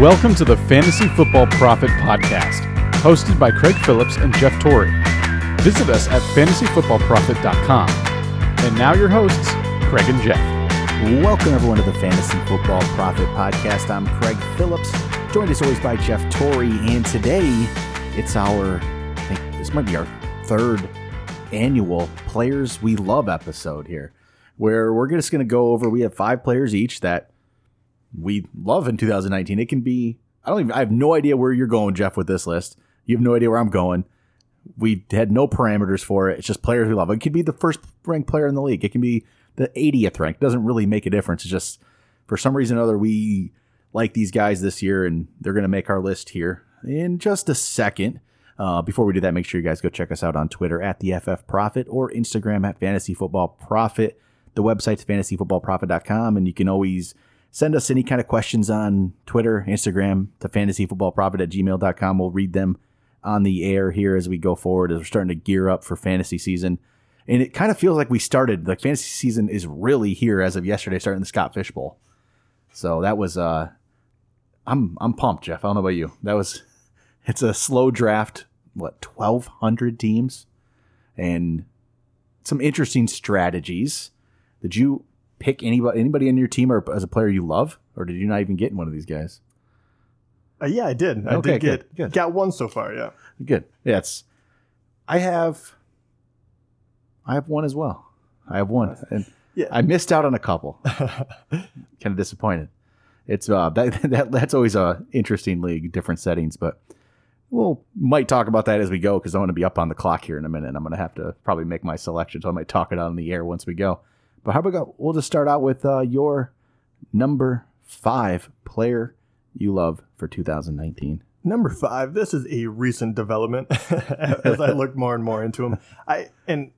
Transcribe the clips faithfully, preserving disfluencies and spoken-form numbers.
Welcome to the Fantasy Football Prophet podcast, hosted by Craig Phillips and Jeff Torrey. Visit us at fantasy football prophet dot com. And now your hosts, Craig and Jeff. Welcome everyone to the Fantasy Football Prophet podcast. I'm Craig Phillips, joined as always by Jeff Torrey, and today it's our, I think this might be our third annual Players We Love episode here, where we're just going to go over, we have five players each that we love in two thousand nineteen. It can be, I don't even, I have no idea where you're going, Jeff, with this list. You have no idea where I'm going. We had no parameters for it. It's just players we love. It could be the first ranked player in the league. It can be the eightieth rank. It doesn't really make a difference. It's just for some reason or other, we like these guys this year, and they're going to make our list here in just a second. Uh, before we do that, make sure you guys go check us out on Twitter at the F F Prophet or Instagram at Fantasy Football Prophet. The website's fantasy football prophet dot com, and you can always send us any kind of questions on Twitter, Instagram, to fantasy football prophet at gmail dot com. We'll read them on the air here as we go forward, as we're starting to gear up for fantasy season. And it kind of feels like we started, like fantasy season is really here as of yesterday, starting the Scott Fishbowl. So that was, uh, I'm I'm pumped, Jeff. I don't know about you. That was, it's a slow draft, what, twelve hundred teams? And some interesting strategies. Did you pick anybody anybody on your team or as a player you love, or did you not even get in one of these guys? Uh, yeah, I did. I okay, did good, get good. Got one so far. Yeah, good. Yeah, it's, I have. I have one as well. I have one, and yeah. I missed out on a couple. Kind of disappointed. It's uh that, that that's always a interesting league, different settings, but we'll might talk about that as we go because I'm going to be up on the clock here in a minute. And I'm going to have to probably make my selection, so I might talk it out on the air once we go. But how about we go? We'll just start out with uh, your number five player you love for two thousand nineteen. Number five. This is a recent development as I look more and more into him. I and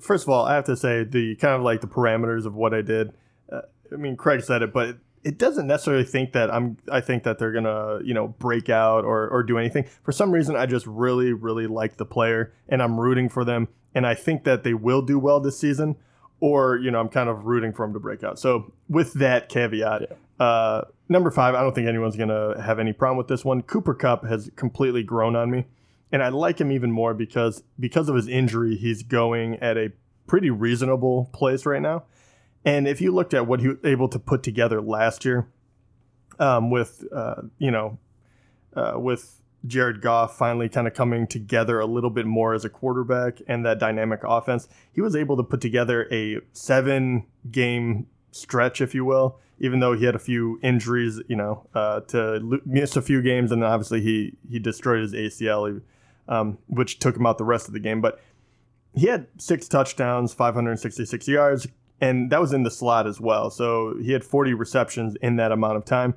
first of all, I have to say the kind of like the parameters of what I did. Uh, I mean, Craig said it, but it, it doesn't necessarily think that I'm. I think that they're gonna you know break out or or do anything. For some reason, I just really really like the player and I'm rooting for them, and I think that they will do well this season. Or, you know, I'm kind of rooting for him to break out. So with that caveat, yeah. uh, number five, I don't think anyone's going to have any problem with this one. Cooper Kupp has completely grown on me. And I like him even more because because of his injury, he's going at a pretty reasonable place right now. And if you looked at what he was able to put together last year um, with, uh, you know, uh, with Jared Goff finally kind of coming together a little bit more as a quarterback and that dynamic offense, he was able to put together a seven game stretch, if you will, even though he had a few injuries, you know, uh, to lo- miss a few games. And then obviously he, he destroyed his A C L, um, which took him out the rest of the game, but he had six touchdowns, five hundred sixty-six yards, and that was in the slot as well. So he had forty receptions in that amount of time.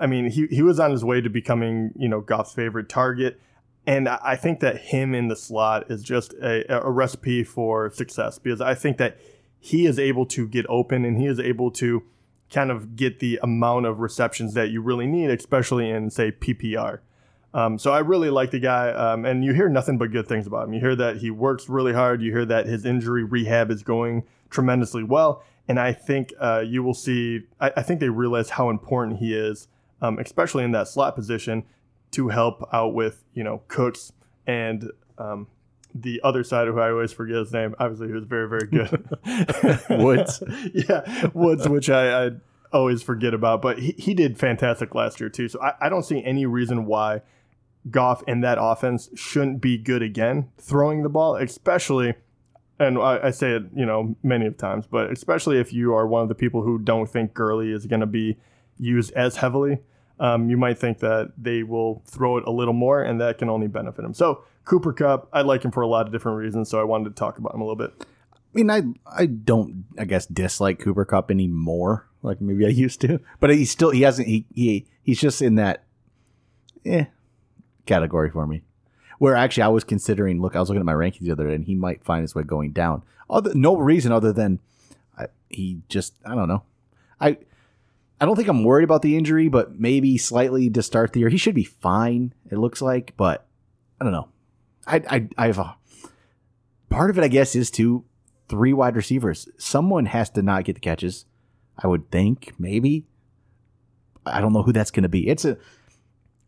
I mean, he, he was on his way to becoming, you know, Goff's favorite target. And I think that him in the slot is just a, a recipe for success because I think that he is able to get open and he is able to kind of get the amount of receptions that you really need, especially in, say, P P R. Um, so I really like the guy. Um, and you hear nothing but good things about him. You hear that he works really hard. You hear that his injury rehab is going tremendously well. And I think uh, you will see, I, I think they realize how important he is. Um, especially in that slot position, to help out with, you know, Cooks and um, the other side who I always forget his name. Obviously, he was very, very good. Woods. Yeah, Woods, which I, I always forget about. But he, he did fantastic last year, too. So I, I don't see any reason why Goff and that offense shouldn't be good again, throwing the ball, especially, and I, I say it, you know, many of times, but especially if you are one of the people who don't think Gurley is going to be used as heavily. Um, you might think that they will throw it a little more, and that can only benefit him. So Cooper Kupp, I like him for a lot of different reasons, so I wanted to talk about him a little bit. I mean, I I don't, I guess, dislike Cooper Kupp anymore, like maybe I used to. But he's still, he hasn't, he, he he's just in that eh, category for me. Where actually I was considering, look, I was looking at my rankings the other day, and he might find his way going down. Other, no reason other than I, he just, I don't know. I... I don't think I'm worried about the injury, but maybe slightly to start the year. He should be fine, it looks like, but I don't know. I I I have a part of it, I guess, is to three wide receivers. Someone has to not get the catches, I would think, maybe. I don't know who that's going to be. It's a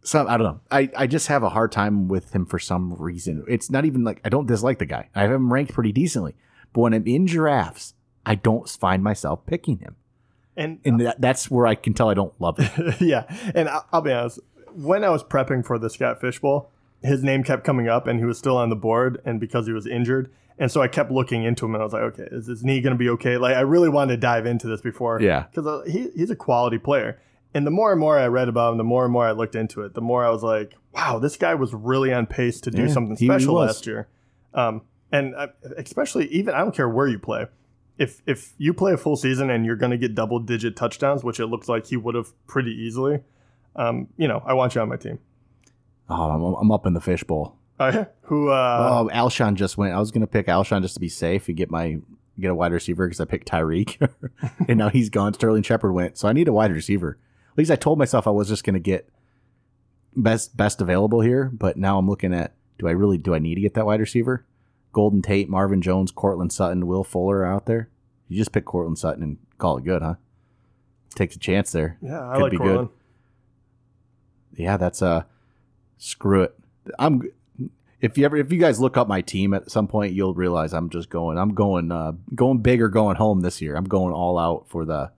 some I don't know. I, I just have a hard time with him for some reason. It's not even like I don't dislike the guy. I have him ranked pretty decently. But when I'm in drafts, I don't find myself picking him. And, and that, that's where I can tell I don't love it. Yeah. And I'll, I'll be honest. When I was prepping for the Scott Fishbowl, his name kept coming up and he was still on the board, and because he was injured. And so I kept looking into him and I was like, okay, is his knee going to be okay? Like, I really wanted to dive into this before. Yeah. Because he, he's a quality player. And the more and more I read about him, the more and more I looked into it, the more I was like, wow, this guy was really on pace to do yeah, something special last year. Um, and I, especially even, I don't care where you play. If if you play a full season and you're going to get double-digit touchdowns, which it looks like he would have pretty easily, um, you know, I want you on my team. Oh, I'm, I'm up in the fishbowl. Uh, who? Uh, oh, Alshon just went. I was going to pick Alshon just to be safe and get my get a wide receiver because I picked Tyreek, and now he's gone. Sterling Shepard went, so I need a wide receiver. At least I told myself I was just going to get best best available here, but now I'm looking at do I really do I need to get that wide receiver? Golden Tate, Marvin Jones, Cortland Sutton, Will Fuller out there. You just pick Cortland Sutton and call it good, huh? Takes a chance there. Yeah, I Could like be Cortland. Good. Yeah, that's a uh, screw it. I'm if you ever if you guys look up my team at some point, you'll realize I'm just going. I'm going uh, going big or going home this year. I'm going all out for the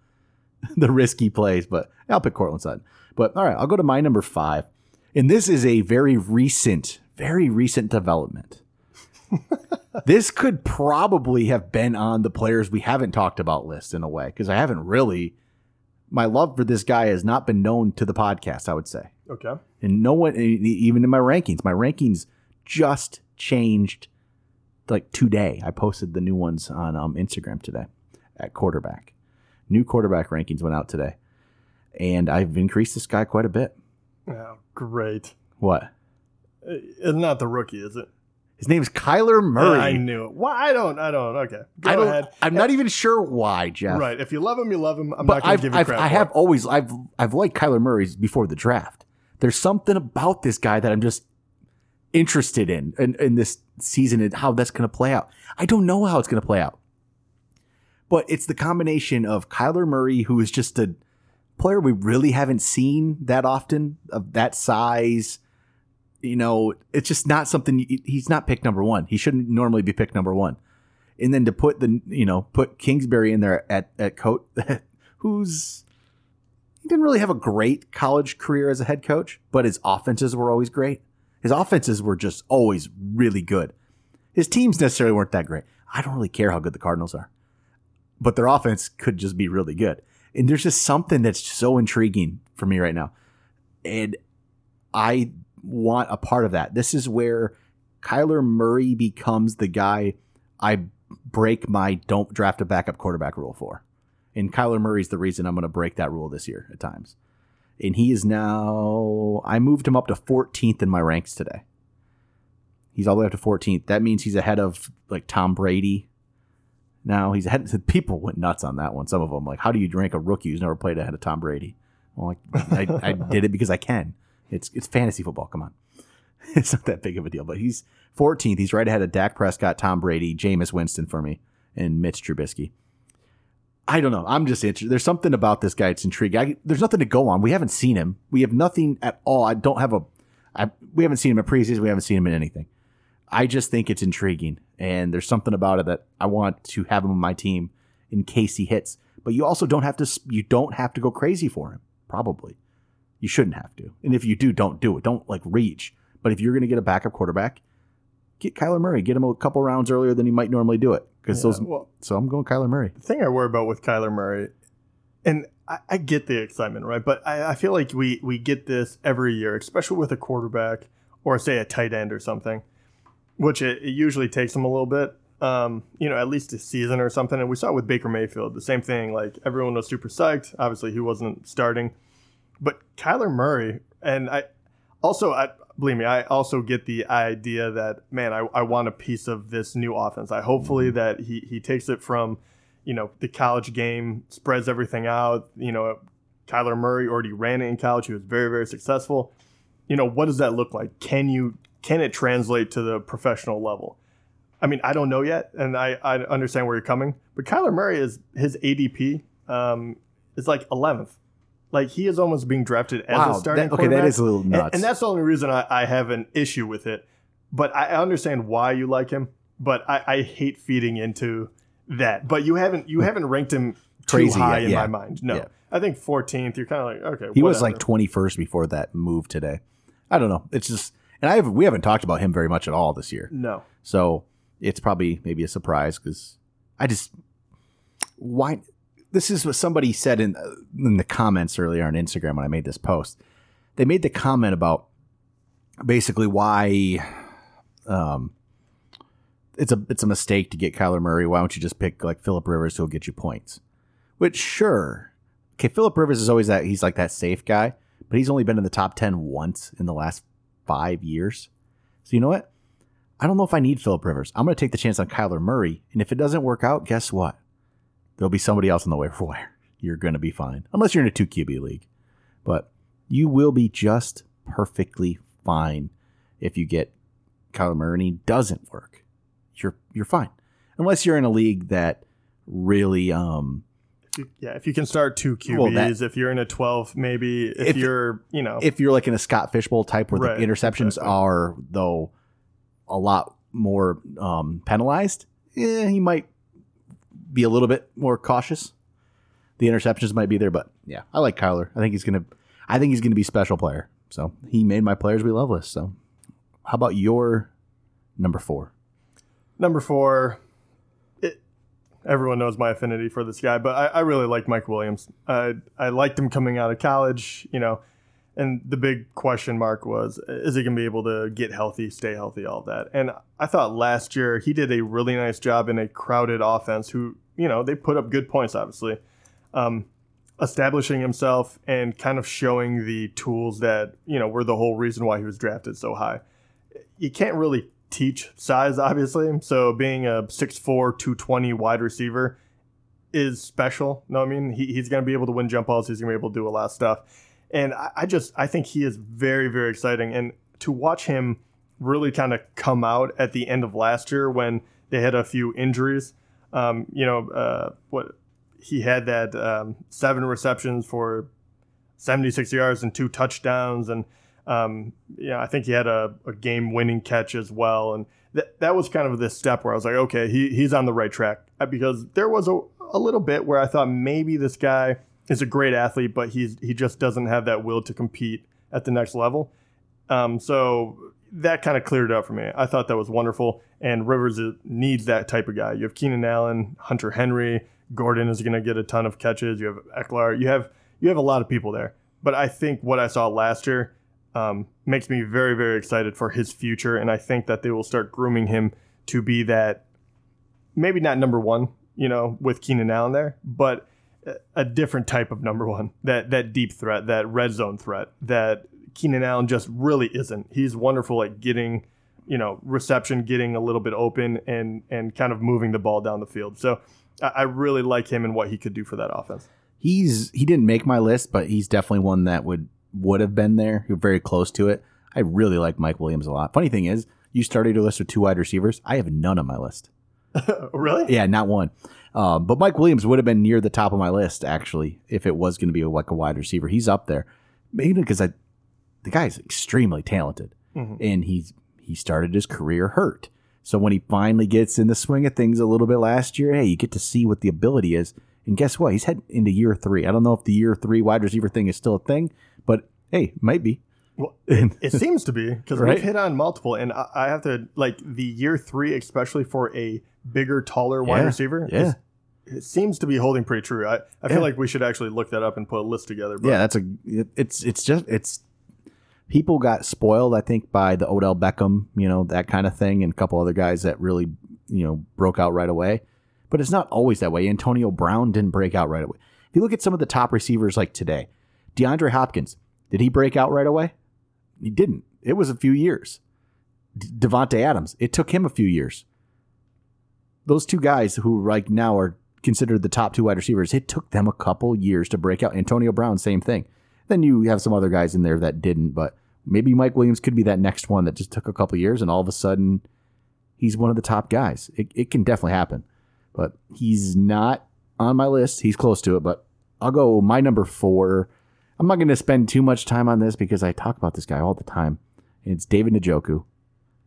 the risky plays, but I'll pick Cortland Sutton. But all right, I'll go to my number five, and this is a very recent, very recent development. This could probably have been on the players we haven't talked about list in a way, because I haven't really. My love for this guy has not been known to the podcast, I would say. Okay. And no one, even in my rankings, my rankings just changed like today. I posted the new ones on um, Instagram today at quarterback. New quarterback rankings went out today. And I've increased this guy quite a bit. Oh, great. What? It's not the rookie, is it? His name is Kyler Murray. I knew it. Why? Well, I don't. I don't. Okay. Go I don't, ahead. I'm not even sure why, Jeff. Right. If you love him, you love him. I'm but not going to give you crap. I have always. I've. I've liked Kyler Murray's before the draft. There's something about this guy that I'm just interested in, in, in this season and how that's going to play out. I don't know how it's going to play out. But it's the combination of Kyler Murray, who is just a player we really haven't seen that often, of that size. You know, it's just not something he's not picked number one. He shouldn't normally be picked number one. And then to put the, you know, put Kingsbury in there at, at coach, who's he didn't really have a great college career as a head coach, but his offenses were always great. His offenses were just always really good. His teams necessarily weren't that great. I don't really care how good the Cardinals are, but their offense could just be really good. And there's just something that's so intriguing for me right now. And I, want a part of that. This is where Kyler Murray becomes the guy I break my don't draft a backup quarterback rule for. And Kyler Murray's the reason I'm going to break that rule this year at times. And he is now, I moved him up to fourteenth in my ranks today. He's all the way up to fourteenth. That means he's ahead of like Tom Brady. Now he's ahead. People went nuts on that one. Some of them like, how do you rank a rookie who's never played ahead of Tom Brady? Well, I, I, I did it because I can. It's it's fantasy football. Come on. It's not that big of a deal, but he's fourteenth. He's right ahead of Dak Prescott, Tom Brady, Jameis Winston for me, and Mitch Trubisky. I don't know. I'm just interested. There's something about this guy. It's intriguing. I, there's nothing to go on. We haven't seen him. We have nothing at all. I don't have a I, – we haven't seen him in preseason. We haven't seen him in anything. I just think it's intriguing, and there's something about it that I want to have him on my team in case he hits. But you also don't have to – you don't have to go crazy for him, probably. You shouldn't have to. And if you do, don't do it. Don't like reach. But if you're going to get a backup quarterback, get Kyler Murray. Get him a couple rounds earlier than he might normally do it. Because yeah, those. Well, so I'm going Kyler Murray. The thing I worry about with Kyler Murray, and I, I get the excitement, right? But I, I feel like we we get this every year, especially with a quarterback or say a tight end or something, which it, it usually takes them a little bit, um, you know, at least a season or something. And we saw it with Baker Mayfield, the same thing. Like everyone was super psyched. Obviously, he wasn't starting. But Kyler Murray, and I also, I believe me, I also get the idea that, man, I, I want a piece of this new offense. I hopefully that he, he takes it from, you know, the college game, spreads everything out. You know, Kyler Murray already ran it in college. He was very, very successful. You know, what does that look like? Can you can it translate to the professional level? I mean, I don't know yet, and I, I understand where you're coming. But Kyler Murray is his A D P um, is like eleventh. Like, he is almost being drafted as wow, a starting that, okay, quarterback. Okay, that is a little nuts. And, and that's the only reason I, I have an issue with it. But I understand why you like him, but I, I hate feeding into that. But you haven't you haven't ranked him Crazy, too high yeah, in yeah. my mind. No. Yeah. I think fourteenth, you're kind of like, okay, He whatever. was like twenty-first before that move today. I don't know. It's just, and I have, we haven't talked about him very much at all this year. No. So it's probably maybe a surprise because I just, why, this is what somebody said in, in the comments earlier on Instagram when I made this post. They made the comment about basically why um, it's a it's a mistake to get Kyler Murray. Why don't you just pick like Philip Rivers who'll get you points? Which, sure. Okay, Philip Rivers is always that, he's like that safe guy, but he's only been in the top ten once in the last five years. So you know what? I don't know if I need Philip Rivers. I'm going to take the chance on Kyler Murray, and if it doesn't work out, guess what? There'll be somebody else on the waiver wire. You're going to be fine, unless you're in a two Q B league. But you will be just perfectly fine if you get Kyler Murray and he doesn't work. You're you're fine, unless you're in a league that really. Um, Yeah, if you can start two Q Bs, well, that, if you're in a twelve, maybe if, if you're, you know, if you're like in a Scott Fishbowl type where right, the interceptions exactly. are though a lot more um, penalized, eh, he might be a little bit more cautious. The interceptions might be there, but yeah, I like Kyler. I think he's gonna, I think he's gonna be a special player. So he made my players we love list. So how about your number four? Number four. Everyone knows my affinity for this guy, but I, I really like Mike Williams. I I liked him coming out of college, you know, and the big question mark was, is he going to be able to get healthy, stay healthy, all that? And I thought last year he did a really nice job in a crowded offense who, you know, they put up good points, obviously, um, establishing himself and kind of showing the tools that, you know, were the whole reason why he was drafted so high. You can't really teach size, obviously, so being a six four, two twenty wide receiver is special. No, I mean, he, he's going to be able to win jump balls. He's going to be able to do a lot of stuff. And I, I just, I think he is very, very exciting. And to watch him really kind of come out at the end of last year when they had a few injuries, um, you know, uh, what he had that um, seven receptions for seventy-six yards and two touchdowns. And Um, yeah, I think he had a, a game-winning catch as well, and that that was kind of this step where I was like, okay, he he's on the right track, because there was a, a little bit where I thought maybe this guy is a great athlete, but he's he just doesn't have that will to compete at the next level. Um, so that kind of cleared it up for me. I thought that was wonderful, and Rivers is, needs that type of guy. You have Keenan Allen, Hunter Henry, Gordon is going to get a ton of catches. You have Eckler. You have you have a lot of people there, but I think what I saw last year. Um, makes me very, very excited for his future. And I think that they will start grooming him to be that, maybe not number one, you know, with Keenan Allen there, but a different type of number one, that that deep threat, that red zone threat that Keenan Allen just really isn't. He's wonderful at getting, you know, reception, getting a little bit open and, and kind of moving the ball down the field. So I, I really like him and what he could do for that offense. He's, he didn't make my list, but he's definitely one that would, would have been there. You're very close to it. I really like Mike Williams a lot. Funny thing is, you started your list with two wide receivers. I have none on my list. Really? Yeah, not one. Um, but Mike Williams would have been near the top of my list, actually, if it was going to be a, like a wide receiver. He's up there. Maybe because I, the guy's extremely talented, mm-hmm. and he's he started his career hurt. So when he finally gets in the swing of things a little bit last year, hey, you get to see what the ability is. And guess what? He's heading into year three. I don't know if the year three wide receiver thing is still a thing, but hey, might be. Well, it, it seems to be, because right? we've hit on multiple, and I, I have to, like, the year three, especially for a bigger, taller wide yeah, receiver, yeah. It seems to be holding pretty true. I, I yeah. feel like we should actually look that up and put a list together. But. Yeah, that's a it, it's it's just it's people got spoiled, I think, by the Odell Beckham, you know, that kind of thing, and a couple other guys that really, you know, broke out right away. But it's not always that way. Antonio Brown didn't break out right away. If you look at some of the top receivers like today, DeAndre Hopkins, did he break out right away? He didn't. It was a few years. D- Devontae Adams, it took him a few years. Those two guys who right now are considered the top two wide receivers, it took them a couple years to break out. Antonio Brown, same thing. Then you have some other guys in there that didn't, but maybe Mike Williams could be that next one that just took a couple years, and all of a sudden he's one of the top guys. It, it can definitely happen. But he's not on my list. He's close to it, but I'll go my number four. I'm not going to spend too much time on this because I talk about this guy all the time. It's David Njoku.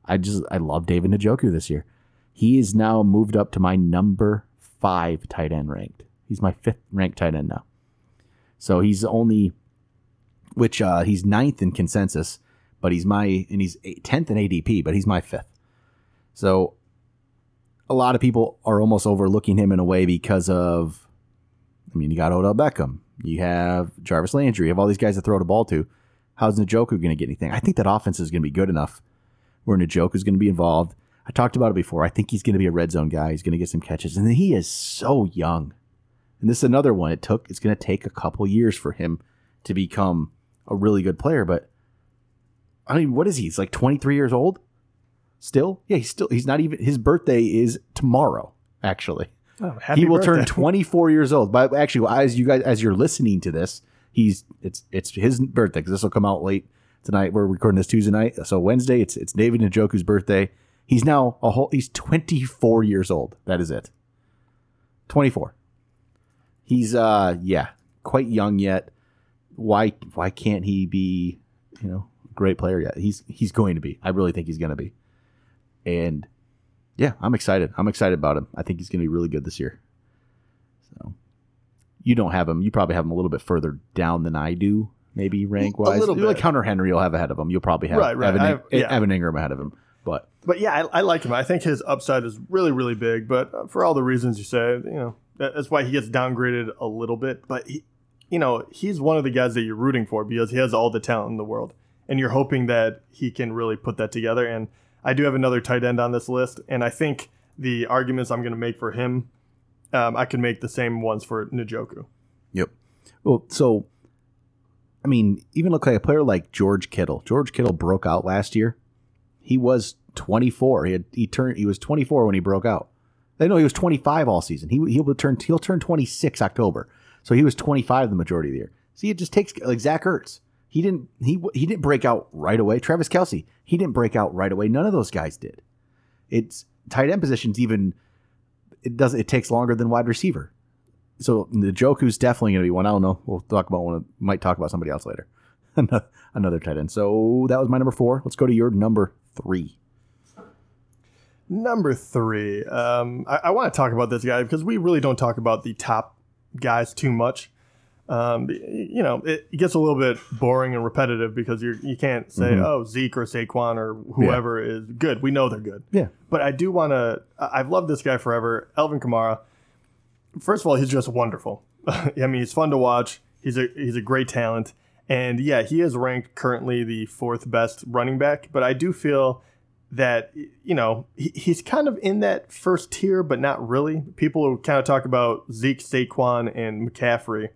I just I love David Njoku this year. He is now moved up to my number five tight end ranked. He's my fifth ranked tight end now. So he's only, which uh, he's ninth in consensus, but he's my, and he's tenth in A D P, but he's my fifth. So a lot of people are almost overlooking him in a way because of, I mean, you got Odell Beckham. You have Jarvis Landry. You have all these guys to throw the ball to. How's Njoku going to get anything? I think that offense is going to be good enough where Njoku is going to be involved. I talked about it before. I think he's going to be a red zone guy. He's going to get some catches. And he is so young. And this is another one. It took. It's going to take a couple years for him to become a really good player. But, I mean, what is he? He's like twenty-three years old still? Yeah, he's still. He's not even. His birthday is tomorrow, actually. Oh, happy he will birthday. Turn twenty-four years old. But actually, as you guys, as you're listening to this, he's it's it's his birthday because this will come out late tonight. We're recording this Tuesday night, so Wednesday. It's it's David Njoku's birthday. He's now a whole. He's twenty-four years old. That is it. twenty-four. He's uh yeah quite young yet. Why why can't he be you know a great player yet? He's he's going to be. I really think he's going to be. And. Yeah, I'm excited. I'm excited about him. I think he's going to be really good this year. So, you don't have him. You probably have him a little bit further down than I do, maybe rank-wise. A little bit. Like Hunter Henry you'll have ahead of him. You'll probably have right, right. Evan, have, yeah. Evan Ingram ahead of him. But, but yeah, I, I like him. I think his upside is really, really big. But for all the reasons you say, you know, that's why he gets downgraded a little bit. But, he, you know, he's one of the guys that you're rooting for because he has all the talent in the world. And you're hoping that he can really put that together. And I do have another tight end on this list, and I think the arguments I'm going to make for him, um, I can make the same ones for Njoku. Yep. Well, so, I mean, even look like a player like George Kittle. George Kittle broke out last year. He was twenty-four. He had he turned he was twenty-four when he broke out. I know he was twenty-five all season. He he'll turn he'll turn twenty-six October. So he was twenty-five the majority of the year. See, it just takes like Zach Ertz. He didn't he he didn't break out right away. Travis Kelce, he didn't break out right away. None of those guys did. It's tight end positions even it doesn't it takes longer than wide receiver. So Njoku's definitely going to be one. I don't know. We'll talk about one. Might talk about somebody else later. Another tight end. So that was my number four. Let's go to your number three. Number three. Um, I, I want to talk about this guy because we really don't talk about the top guys too much. Um, you know, it gets a little bit boring and repetitive because you you can't say, mm-hmm. oh, Zeke or Saquon or whoever yeah. is good. We know they're good. Yeah. But I do want to, I've loved this guy forever, Alvin Kamara. First of all, he's just wonderful. I mean, he's fun to watch. He's a he's a great talent. And yeah, he is ranked currently the fourth best running back. But I do feel that, you know, he, he's kind of in that first tier, but not really. People kind of talk about Zeke, Saquon, and McCaffrey.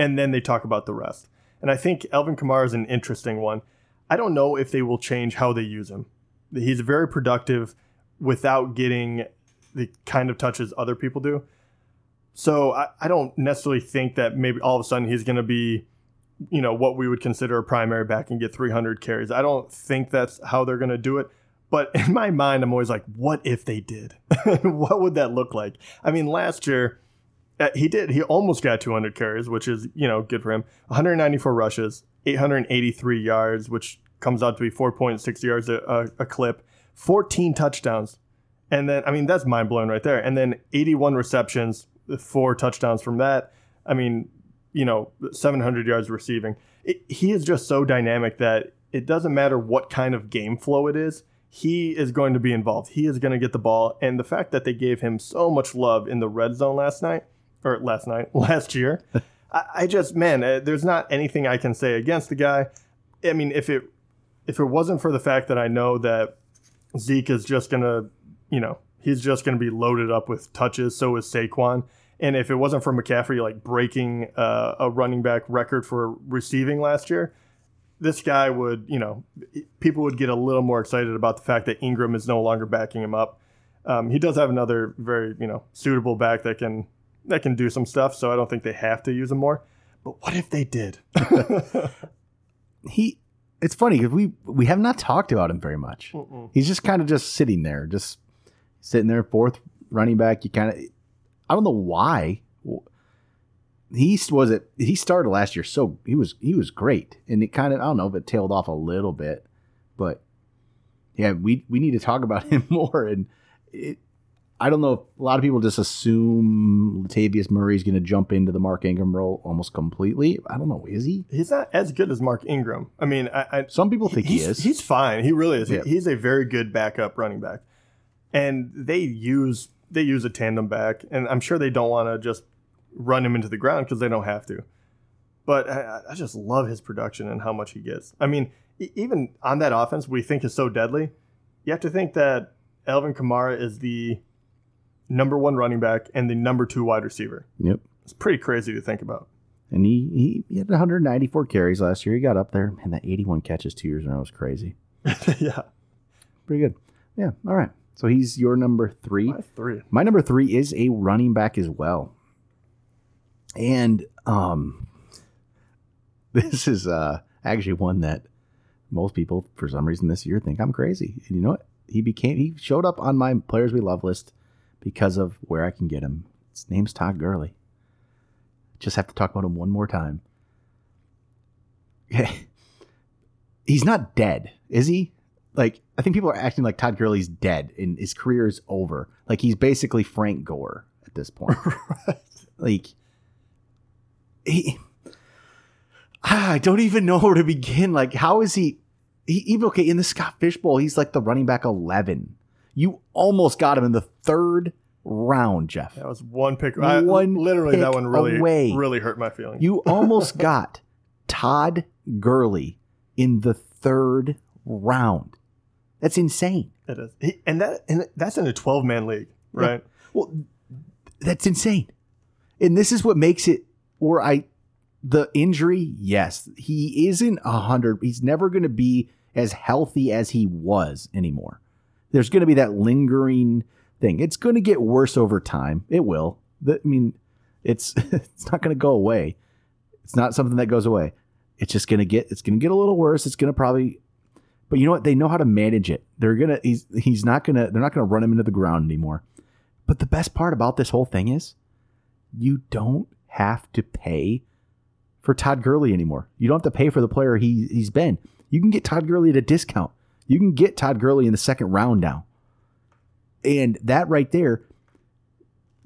And then they talk about the rest. And I think Alvin Kamara is an interesting one. I don't know if they will change how they use him. He's very productive without getting the kind of touches other people do. So I, I don't necessarily think that maybe all of a sudden he's going to be, you know, what we would consider a primary back and get three hundred carries. I don't think that's how they're going to do it. But in my mind, I'm always like, what if they did? What would that look like? I mean, last year, he did. He almost got two hundred carries, which is, you know, good for him. one hundred ninety-four rushes, eight hundred eighty-three yards, which comes out to be four point six yards a, a, a clip, fourteen touchdowns. And then, I mean, that's mind blowing right there. And then eighty-one receptions, four touchdowns from that. I mean, you know, seven hundred yards receiving. It, he is just so dynamic that it doesn't matter what kind of game flow it is. He is going to be involved. He is going to get the ball. And the fact that they gave him so much love in the red zone last night, or last night, last year. I, I just, man, uh, there's not anything I can say against the guy. I mean, if it if it wasn't for the fact that I know that Zeke is just going to, you know, he's just going to be loaded up with touches, so is Saquon. And if it wasn't for McCaffrey, like, breaking uh, a running back record for receiving last year, this guy would, you know, people would get a little more excited about the fact that Ingram is no longer backing him up. Um, he does have another very, you know, suitable back that can... that can do some stuff, so I don't think they have to use him more. But what if they did? he, it's funny because we we have not talked about him very much. Mm-mm. He's just kind of just sitting there, just sitting there, fourth running back. You kind of, I don't know why. he was it. He started last year, so he was he was great, and it kind of I don't know if it tailed off a little bit, but yeah, we we need to talk about him more. And it, I don't know if a lot of people just assume Latavius Murray is going to jump into the Mark Ingram role almost completely. I don't know. Is he? He's not as good as Mark Ingram. I mean, I, I some people think he is. He's fine. He really is. Yeah. He, he's a very good backup running back, and they use they use a tandem back, and I'm sure they don't want to just run him into the ground because they don't have to. But I, I just love his production and how much he gets. I mean, even on that offense, we think is so deadly. You have to think that Alvin Kamara is the number one running back and the number two wide receiver. Yep, it's pretty crazy to think about. And he he, he had one hundred ninety-four carries last year. He got up there, man. That eighty-one catches two years in a row was crazy. Yeah, pretty good. Yeah, all right. So he's your number three. My three. My number three is a running back as well. And um, this is uh actually one that most people, for some reason, this year think I'm crazy. And you know what? He became he showed up on my players we love list because of where I can get him. His name's Todd Gurley. Just have to talk about him one more time. He's not dead, is he? Like, I think people are acting like Todd Gurley's dead and his career is over. Like, he's basically Frank Gore at this point. Right. Like, he, I don't even know where to begin. Like, how is he, he even okay in the Scott Fishbowl? He's like the running back eleven. You almost got him in the third round, Jeff. That was one pick. One I, literally, pick that one really, away. really hurt my feelings. You almost got Todd Gurley in the third round. That's insane. It is, he, and that and that's in a twelve-man league, right? Yeah. Well, that's insane, and this is what makes it. Or I, the injury. Yes, he isn't a hundred. He's never going to be as healthy as he was anymore. There's going to be that lingering thing. It's going to get worse over time. It will. I mean, it's it's not going to go away. It's not something that goes away. It's just going to get it's going to get a little worse. It's going to probably, but you know what? They know how to manage it. They're going to he's he's not going to they're not going to run him into the ground anymore. But the best part about this whole thing is you don't have to pay for Todd Gurley anymore. You don't have to pay for the player he he's been. You can get Todd Gurley at a discount. You can get Todd Gurley in the second round now. And that right there,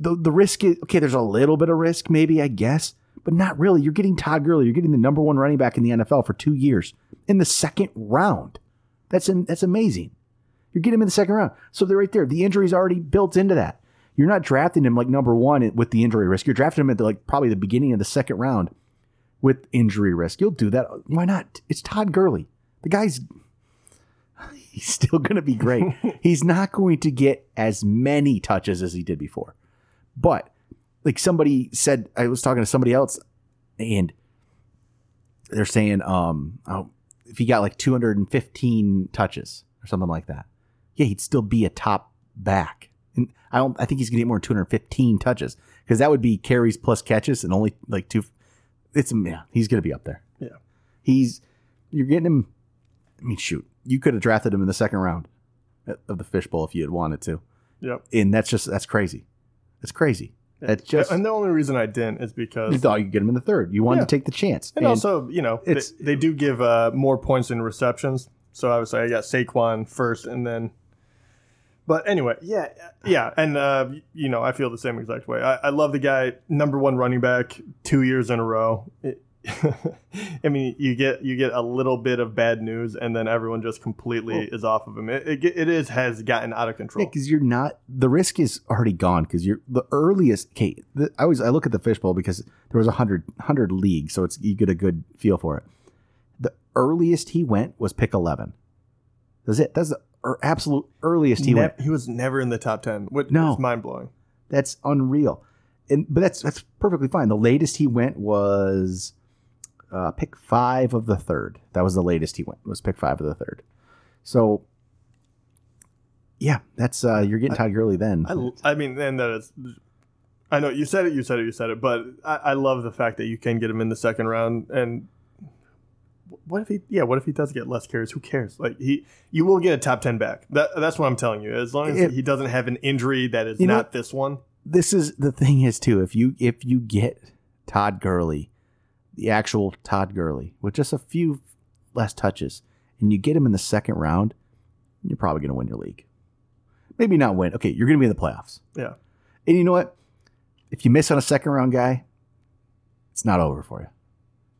the the risk is, okay, there's a little bit of risk maybe, I guess, but not really. You're getting Todd Gurley. You're getting the number one running back in the N F L for two years in the second round. That's an, that's amazing. You're getting him in the second round. So they're right there. The injury's already built into that. You're not drafting him like number one with the injury risk. You're drafting him at the, like probably the beginning of the second round with injury risk. You'll do that. Why not? It's Todd Gurley. The guy's... He's still going to be great. He's not going to get as many touches as he did before. But like somebody said, I was talking to somebody else and they're saying, um, oh, if he got like two hundred fifteen touches or something like that, yeah, he'd still be a top back. And I don't, I think he's going to get more than two hundred fifteen touches because that would be carries plus catches and only like two. It's, yeah, he's going to be up there. Yeah. He's, you're getting him. I mean, shoot. You could have drafted him in the second round of the Fishbowl if you had wanted to. Yep. And that's just, that's crazy. That's crazy. That's just. And the only reason I didn't is because. You thought you could get him in the third. You wanted yeah. to take the chance. And, and also, you know, they, they do give uh, more points in receptions. So obviously I got Saquon first and then. But anyway, yeah. Yeah. And, uh, you know, I feel the same exact way. I, I love the guy, number one running back, two years in a row. It, I mean, you get you get a little bit of bad news, and then everyone just completely oh. is off of him. It, it it is has gotten out of control because yeah, you're not. The risk is already gone because you're the earliest. Okay, the, I always I look at the Fishbowl because there was a hundred hundred leagues, so it's you get a good feel for it. The earliest he went was pick eleven. That's it. That's the er, absolute earliest he ne- went. He was never in the top ten. Which no, is mind blowing. That's unreal. And but that's that's perfectly fine. The latest he went was. Uh, pick five of the third. That was the latest he went. Was pick five of the third. So, yeah, that's uh, you're getting Todd Gurley then. I, I mean, and that is. I know you said it, you said it, you said it, but I, I love the fact that you can get him in the second round. And what if he? Yeah, what if he does get less carries? Who cares? Like he, you will get a top ten back. That, that's what I'm telling you. As long as it, he doesn't have an injury that is not know, this one. This is the thing is too. If you if you get Todd Gurley, the actual Todd Gurley, with just a few less touches, and you get him in the second round, you're probably going to win your league. Maybe not win. Okay, you're going to be in the playoffs. Yeah. And you know what? If you miss on a second round guy, it's not over for you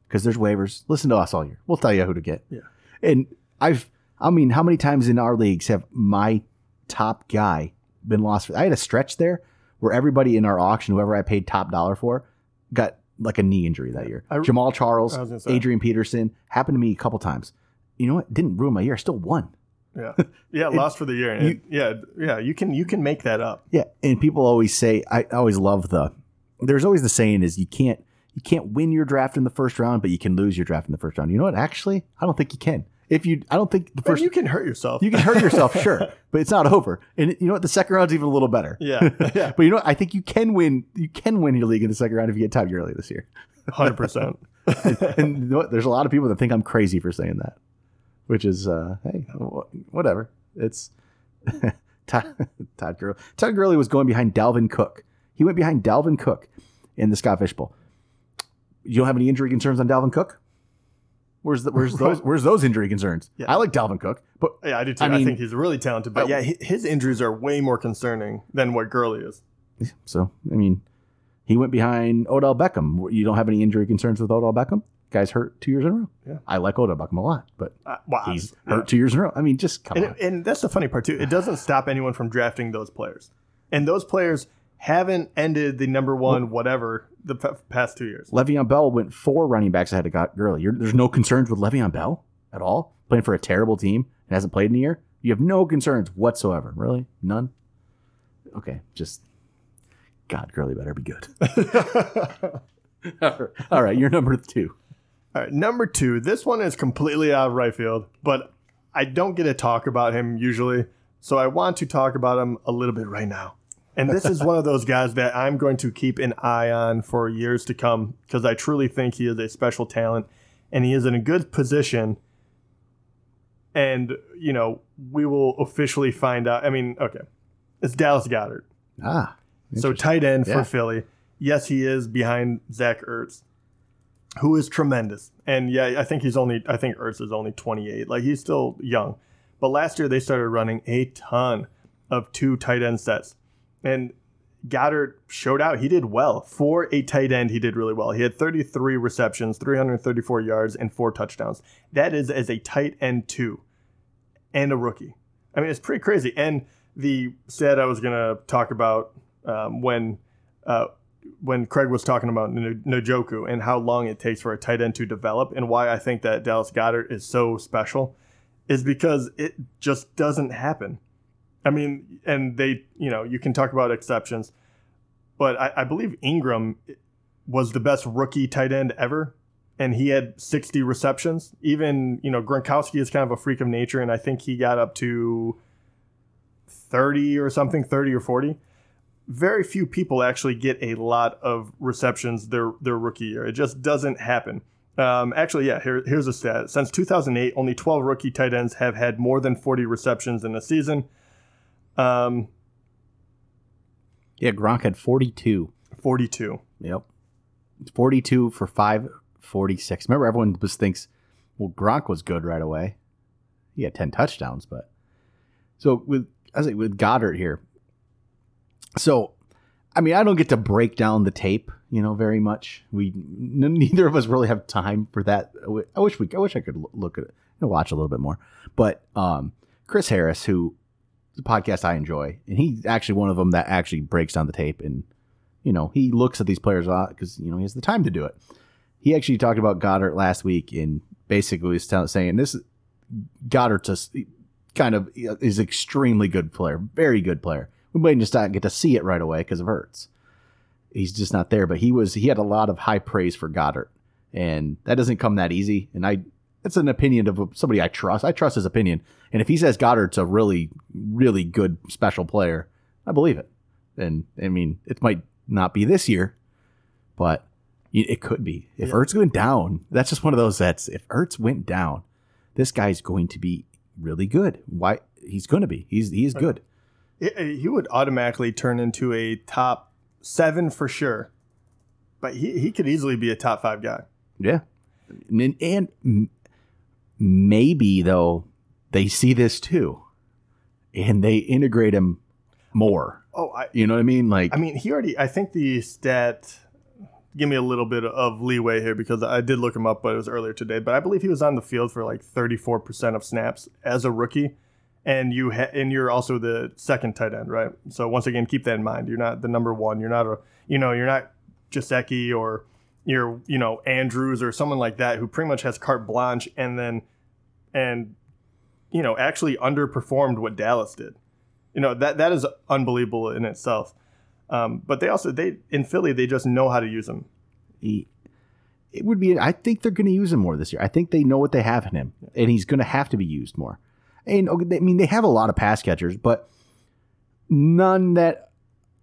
because there's waivers. Listen to us all year. We'll tell you who to get. Yeah. And I've, I mean, how many times in our leagues have my top guy been lost? For, I had a stretch there where everybody in our auction, whoever I paid top dollar for, got like a knee injury that year. I, Jamal Charles, Adrian Peterson, happened to me a couple times. You know what? Didn't ruin my year. I still won. Yeah. Yeah. It, lost for the year. And you, it, yeah. Yeah. You can, you can make that up. Yeah. And people always say, I always love the, there's always the saying is you can't, you can't win your draft in the first round, but you can lose your draft in the first round. You know what? Actually, I don't think you can. If you, I don't think the first, and you can hurt yourself. You can hurt yourself. Sure. But it's not over. And you know what? The second round's even a little better. Yeah. Yeah. But you know what? I think you can win, you can win your league in the second round if you get Todd Gurley this year. one hundred percent. and, and you know what? There's a lot of people that think I'm crazy for saying that. Which is, uh, hey, whatever. It's Todd, Todd Gurley. Todd Gurley was going behind Dalvin Cook. He went behind Dalvin Cook in the Scott Fishbowl. You don't have any injury concerns on Dalvin Cook? Where's the, where's those where's those injury concerns? Yeah. I like Dalvin Cook, but yeah, I do too. I, I mean, think he's really talented, but yeah, his injuries are way more concerning than what Gurley is. So I mean, he went behind Odell Beckham. You don't have any injury concerns with Odell Beckham? Guy's hurt two years in a row. Yeah, I like Odell Beckham a lot, but uh, well, he's yeah. hurt two years in a row. I mean, just come and, on. And that's the funny part too. It doesn't stop anyone from drafting those players, and those players haven't ended the number one whatever the p- past two years. Le'Veon Bell went four running backs ahead of Gurley. You're, there's no concerns with Le'Veon Bell at all. Playing for a terrible team and hasn't played in a year. You have no concerns whatsoever. Really, none. Okay, just God, Gurley better be good. All right, you're number two. All right, number two. This one is completely out of right field, but I don't get to talk about him usually, so I want to talk about him a little bit right now. And this is one of those guys that I'm going to keep an eye on for years to come because I truly think he is a special talent, and he is in a good position. And, you know, we will officially find out. I mean, okay, it's Dallas Goedert. Ah, so tight end yeah. for Philly. Yes, he is behind Zach Ertz, who is tremendous. And yeah, I think he's only, I think Ertz is only twenty-eight. Like, he's still young. But last year they started running a ton of two tight end sets. And Goddard showed out. He did well. For a tight end, he did really well. He had thirty-three receptions, three hundred thirty-four yards, and four touchdowns. That is as a tight end two and a rookie. I mean, it's pretty crazy. And the stat I was going to talk about um, when uh, when Craig was talking about Njoku and how long it takes for a tight end to develop and why I think that Dallas Goedert is so special is because it just doesn't happen. I mean, and they, you know, you can talk about exceptions, but I, I believe Ingram was the best rookie tight end ever, and he had sixty receptions. Even, you know, Gronkowski is kind of a freak of nature, and I think he got up to thirty or something, thirty or forty. Very few people actually get a lot of receptions their their rookie year. It just doesn't happen. Um, actually, yeah, here, here's a stat. Since two thousand eight, only twelve rookie tight ends have had more than forty receptions in a season. Um. Yeah, Gronk had forty-two. forty-two. Yep. forty-two for five forty-six. Remember, everyone just thinks, well, Gronk was good right away. He had ten touchdowns, but so with I was like, with Goddard here. So, I mean, I don't get to break down the tape, you know, very much. We neither of us really have time for that. I wish we I wish I could look at it and watch a little bit more. But um, Chris Harris, who. The podcast I enjoy, and he's actually one of them that actually breaks down the tape, and you know he looks at these players a lot because you know he has the time to do it. He actually talked about Goddard last week, and basically was saying this Goddard just kind of is an extremely good player, very good player. We may just not get to see it right away because of Hurts. He's just not there, but he was he had a lot of high praise for Goddard, and that doesn't come that easy. And I. It's an opinion of somebody I trust. I trust his opinion. And if he says Goddard's a really, really good special player, I believe it. And, I mean, it might not be this year, but it could be. If yeah. Ertz went down, that's just one of those that's, if Ertz went down, this guy's going to be really good. Why? He's going to be. He's he is good. He would automatically turn into a top seven for sure but he, he could easily be a top five guy. Yeah. And, and maybe, though, they see this too, and they integrate him more. Oh, I, you know what I mean? Like, I mean, he already, I think the stat, give me a little bit of leeway here because I did look him up, but it was earlier today. But I believe he was on the field for like thirty-four percent of snaps as a rookie. And, you ha- and you're also the second tight end, right? So once again, keep that in mind. You're not the number one. You're not a, you know, you're not Gesicki or you're, you know, Andrews or someone like that who pretty much has carte blanche and then, and, you know, actually underperformed what Dallas did. You know, that that is unbelievable in itself. Um, but they also, they in Philly, they just know how to use him. He, it would be, I think they're going to use him more this year. I think they know what they have in him, and he's going to have to be used more. And I mean, they have a lot of pass catchers, but none that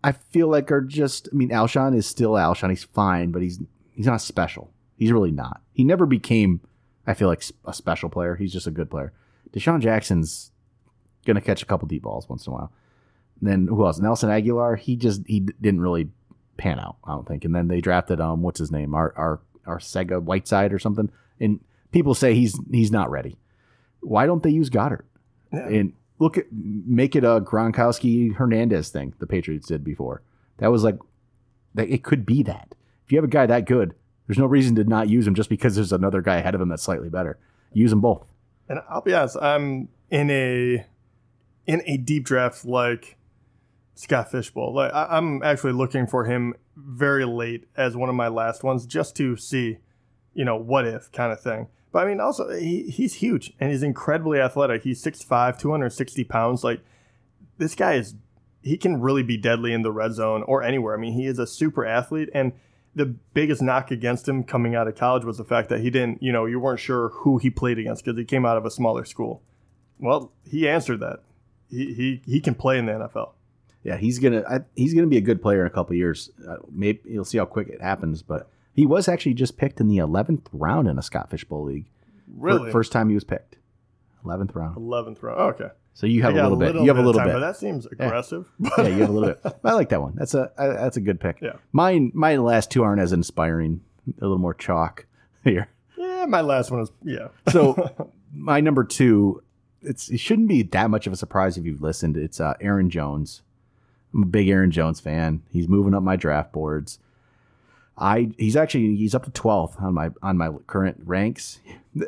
I feel like are just, I mean, Alshon is still Alshon. He's fine, but he's, he's not special. He's really not. He never became, I feel like, a special player. He's just a good player. Deshaun Jackson's going to catch a couple deep balls once in a while. And then who else? Nelson Aguilar. He just he didn't really pan out, I don't think. And then they drafted um what's his name? Our our our Sega Whiteside or something. And people say he's he's not ready. Why don't they use Goddard? Yeah. And look at make it a Gronkowski Hernandez thing the Patriots did before. That was like that it could be that. If you have a guy that good, there's no reason to not use him just because there's another guy ahead of him that's slightly better. Use them both. And I'll be honest, I'm in a in a deep draft like Scott Fishbowl. Like I, I'm actually looking for him very late as one of my last ones just to see, you know, what if kind of thing. But I mean, also he, he's huge and he's incredibly athletic. He's six five, two hundred sixty pounds. Like this guy is, he can really be deadly in the red zone or anywhere. I mean, he is a super athlete, and the biggest knock against him coming out of college was the fact that he didn't, you know, you weren't sure who he played against because he came out of a smaller school. Well, he answered that. He he he can play in the N F L. Yeah, he's gonna I, he's gonna be a good player in a couple of years. Uh, maybe you'll see how quick it happens. But he was actually just picked in the eleventh round in a Scott Fishbowl league. Really, first time he was picked, eleventh round. Eleventh round. Oh, okay. So you have a little, a little bit. You have a little bit. But that seems aggressive. Yeah. yeah, you have a little bit. I like that one. That's a I, that's a good pick. Yeah. Mine my last two aren't as inspiring. A little more chalk here. Yeah, my last one is yeah. So my number two. It's, it shouldn't be that much of a surprise if you've listened. It's uh, Aaron Jones. I'm a big Aaron Jones fan. He's moving up my draft boards. I he's actually he's up to twelfth on my on my current ranks.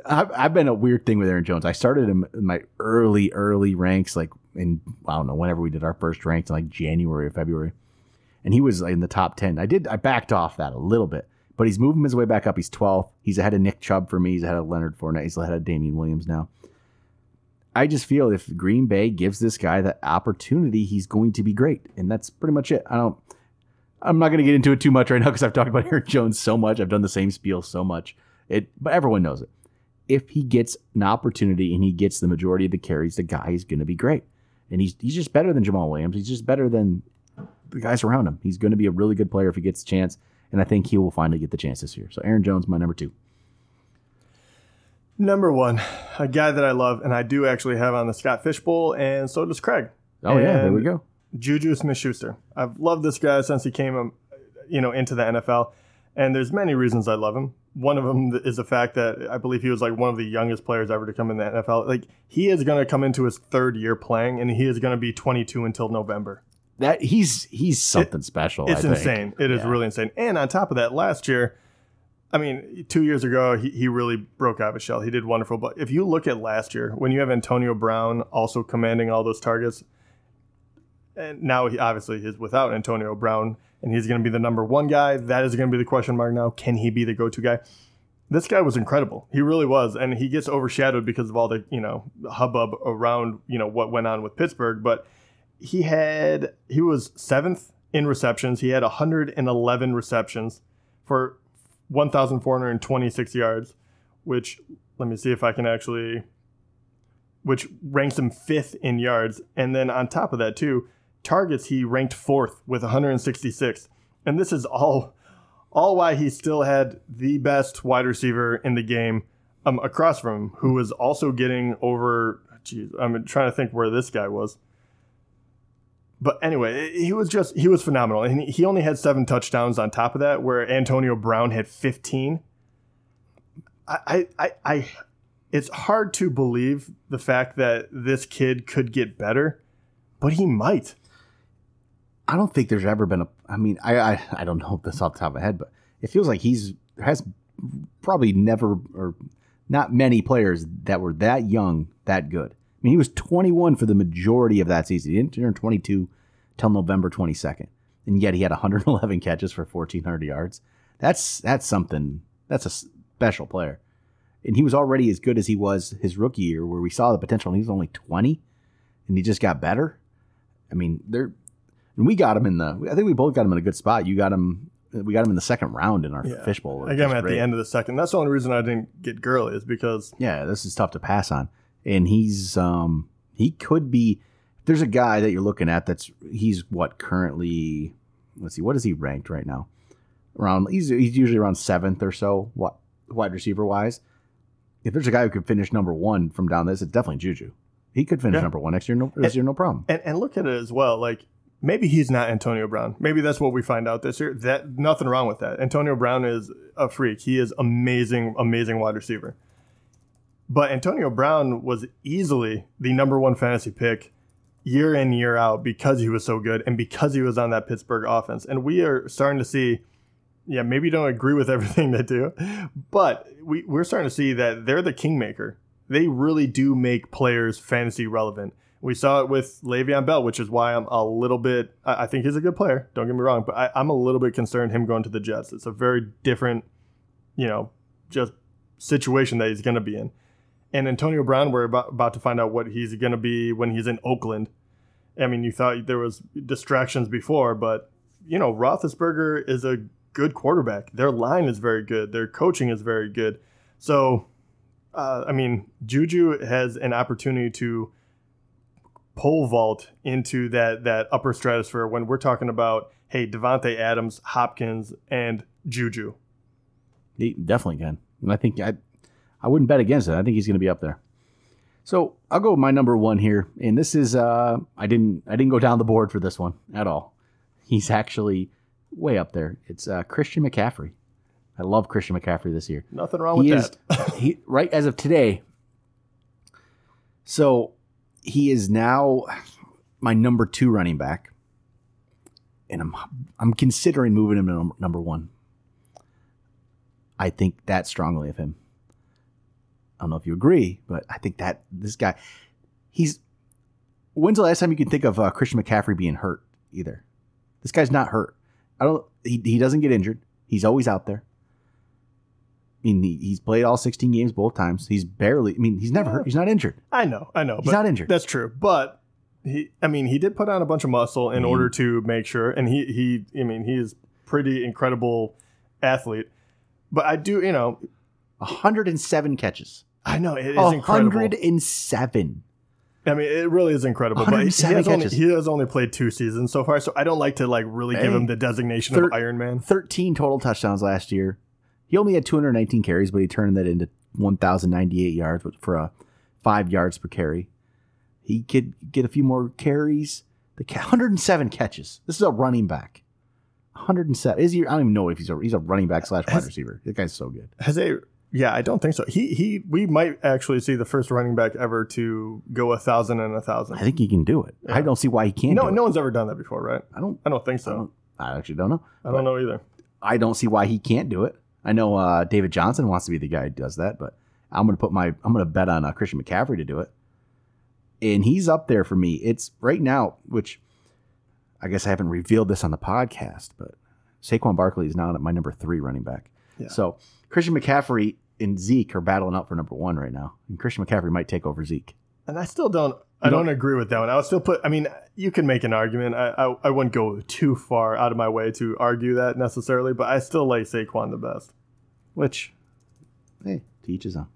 I've, I've been a weird thing with Aaron Jones. I started him in my early early ranks, like in I don't know whenever we did our first ranks, in like January or February, and he was in the top ten. I did I backed off that a little bit, but he's moving his way back up. He's twelfth. He's ahead of Nick Chubb for me. He's ahead of Leonard Fournette. He's ahead of Damian Williams now. I just feel if Green Bay gives this guy the opportunity, he's going to be great. And that's pretty much it. I don't, I'm not going to get into it too much right now because I've talked about Aaron Jones so much. I've done the same spiel so much. It, but everyone knows it. If he gets an opportunity and he gets the majority of the carries, the guy is going to be great. And he's, he's just better than Jamal Williams. He's just better than the guys around him. He's going to be a really good player if he gets the chance. And I think he will finally get the chance this year. So Aaron Jones, my number two. Number one, a guy that I love, and I do actually have on the Scott Fishbowl, and so does Craig. Oh, and yeah, there we go. JuJu Smith-Schuster. I've loved this guy since he came you know, into the N F L, and there's many reasons I love him. One of them is the fact that I believe he was like one of the youngest players ever to come in the N F L. Like he is going to come into his third year playing, and he is going to be twenty-two until November. That He's he's something it, special, It's I think. insane. It yeah. is really insane. And on top of that, last year, I mean, two years ago, he, he really broke out of his shell. He did wonderful. But if you look at last year, when you have Antonio Brown also commanding all those targets, and now he obviously is without Antonio Brown, and he's going to be the number one guy. That is going to be the question mark now. Can he be the go-to guy? This guy was incredible. He really was. And he gets overshadowed because of all the, you know, hubbub around, you know, what went on with Pittsburgh. But he had, he was seventh in receptions. He had one hundred eleven receptions for one thousand four hundred twenty-six yards, which let me see if I can actually, which ranks him fifth in yards. And then on top of that too, targets, he ranked fourth with one hundred sixty-six. And this is all, all why he still had the best wide receiver in the game um, across from him, who was also getting over, geez, I'm trying to think where this guy was. But anyway, he was just, he was phenomenal. And he only had seven touchdowns on top of that, where Antonio Brown had fifteen. I, I, I, it's hard to believe the fact that this kid could get better, but he might. I don't think there's ever been a, I mean, I, I, I don't know this off the top of my head, but it feels like he's, has probably never, or not many players that were that young, that good. I mean, he was twenty-one for the majority of that season. He didn't turn twenty-two till November twenty-second, and yet he had one hundred eleven catches for fourteen hundred yards. That's that's something. That's a special player, and he was already as good as he was his rookie year, where we saw the potential. And he was only twenty, and he just got better. I mean, there, and we got him in the. I think we both got him in a good spot. You got him. We got him in the second round in our yeah, fishbowl. I got him at great. the end of the second. That's the only reason I didn't get Gurley is because yeah, this is tough to pass on. And he's um, he could be – there's a guy that you're looking at that's – he's what currently – let's see. What is he ranked right now? Around He's, he's usually around seventh or so wide receiver-wise. If there's a guy who could finish number one from down this, it's definitely Juju. He could finish yeah. number one next year, no, this and, year, no problem. And, and look at it as well. Like, maybe he's not Antonio Brown. Maybe that's what we find out this year. That nothing wrong with that. Antonio Brown is a freak. He is amazing, amazing wide receiver. But Antonio Brown was easily the number one fantasy pick year in, year out because he was so good and because he was on that Pittsburgh offense. And we are starting to see, yeah, maybe you don't agree with everything they do, but we, we're starting to see that they're the kingmaker. They really do make players fantasy relevant. We saw it with Le'Veon Bell, which is why I'm a little bit, I, I think he's a good player. Don't get me wrong, but I, I'm a little bit concerned him going to the Jets. It's a very different, you know, just situation that he's going to be in. And Antonio Brown, we're about, about to find out what he's going to be when he's in Oakland. I mean, you thought there was distractions before, but, you know, Roethlisberger is a good quarterback. Their line is very good. Their coaching is very good. So, uh, I mean, Juju has an opportunity to pole vault into that, that upper stratosphere when we're talking about, hey, Devontae Adams, Hopkins, and Juju. He definitely can. And I think... I. I wouldn't bet against it. I think he's going to be up there. So I'll go with my number one here, and this is uh, I didn't I didn't go down the board for this one at all. He's actually way up there. It's uh, Christian McCaffrey. I love Christian McCaffrey this year. Nothing wrong he with is, that. he, right as of today. So he is now my number two running back, and I'm I'm considering moving him to number one. I think that strongly of him. I don't know if you agree, but I think that this guy, he's, when's the last time you can think of uh, Christian McCaffrey being hurt either? This guy's not hurt. I don't, he, he doesn't get injured. He's always out there. I mean, he, he's played all sixteen games both times. He's barely, I mean, he's never hurt. He's not injured. I know, I know. He's but not injured. That's true. But he, I mean, he did put on a bunch of muscle in I mean, order to make sure. And he, he, I mean, he is pretty incredible athlete, but I do, you know, one hundred seven catches. I know, it is incredible. one hundred seven. I mean, it really is incredible. But he has, only, he has only played two seasons so far, so I don't like to like really hey, give him the designation thir- of Iron Man. thirteen total touchdowns last year. He only had two hundred nineteen carries, but he turned that into one thousand ninety-eight yards for uh, five yards per carry. He could get a few more carries. The ca- one hundred seven catches. This is a running back. one hundred seven. Is he? I don't even know if he's a he's a running back slash wide receiver. This guy's so good. Has a Yeah, I don't think so. He he. We might actually see the first running back ever to go a thousand and a thousand. I think he can do it. Yeah. I don't see why he can't. No, do no it. one's ever done that before, right? I don't. I don't think so. I, don't, I actually don't know. I don't know either. I don't see why he can't do it. I know uh, David Johnson wants to be the guy who does that, but I'm gonna put my. I'm gonna bet on uh, Christian McCaffrey to do it, and he's up there for me. It's right now, which I guess I haven't revealed this on the podcast, but Saquon Barkley is now at my number three running back. Yeah. So Christian McCaffrey and Zeke are battling up for number one right now. And Christian McCaffrey might take over Zeke. And I still don't, I don't, don't agree with that one. I would still put, I mean, you can make an argument. I, I I wouldn't go too far out of my way to argue that necessarily, but I still like Saquon the best. Which, hey, to each his own.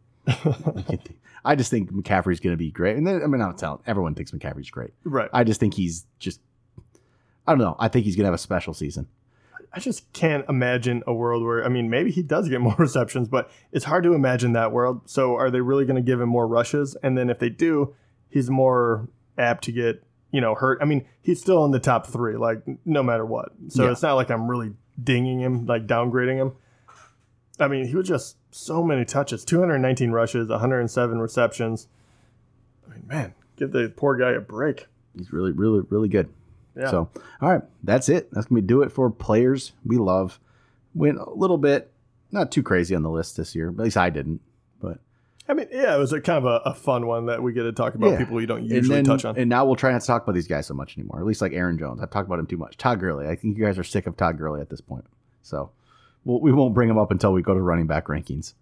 I just think McCaffrey's going to be great. And then, I mean, I'm telling, everyone thinks McCaffrey's great. Right. I just think he's just, I don't know. I think he's going to have a special season. I just can't imagine a world where, I mean, maybe he does get more receptions, but it's hard to imagine that world. So are they really going to give him more rushes? And then if they do, he's more apt to get, you know, hurt. I mean, he's still in the top three, like, no matter what. So yeah. It's not like I'm really dinging him, like downgrading him. I mean, he was just so many touches, two hundred nineteen rushes, one hundred seven receptions. I mean, man, give the poor guy a break. He's really, really, really good. Yeah. So, all right, that's it. That's going to do it for players we love. Went a little bit, not too crazy on the list this year. At least I didn't. But I mean, yeah, it was a kind of a, a fun one that we get to talk about yeah. people we don't usually then, touch on. And now we'll try not to talk about these guys so much anymore. At least like Aaron Jones. I've talked about him too much. Todd Gurley. I think you guys are sick of Todd Gurley at this point. So we'll, we won't bring him up until we go to running back rankings.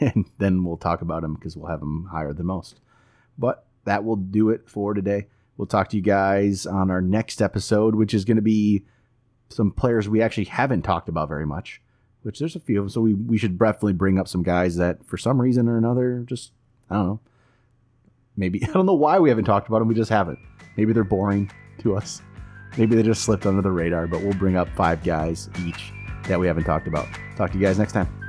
And then we'll talk about him because we'll have him higher than most. But that will do it for today. We'll talk to you guys on our next episode, which is going to be some players we actually haven't talked about very much, which there's a few of them. So we, we should definitely bring up some guys that for some reason or another, just, I don't know, maybe, I don't know why we haven't talked about them. We just haven't. Maybe they're boring to us. Maybe they just slipped under the radar, but we'll bring up five guys each that we haven't talked about. Talk to you guys next time.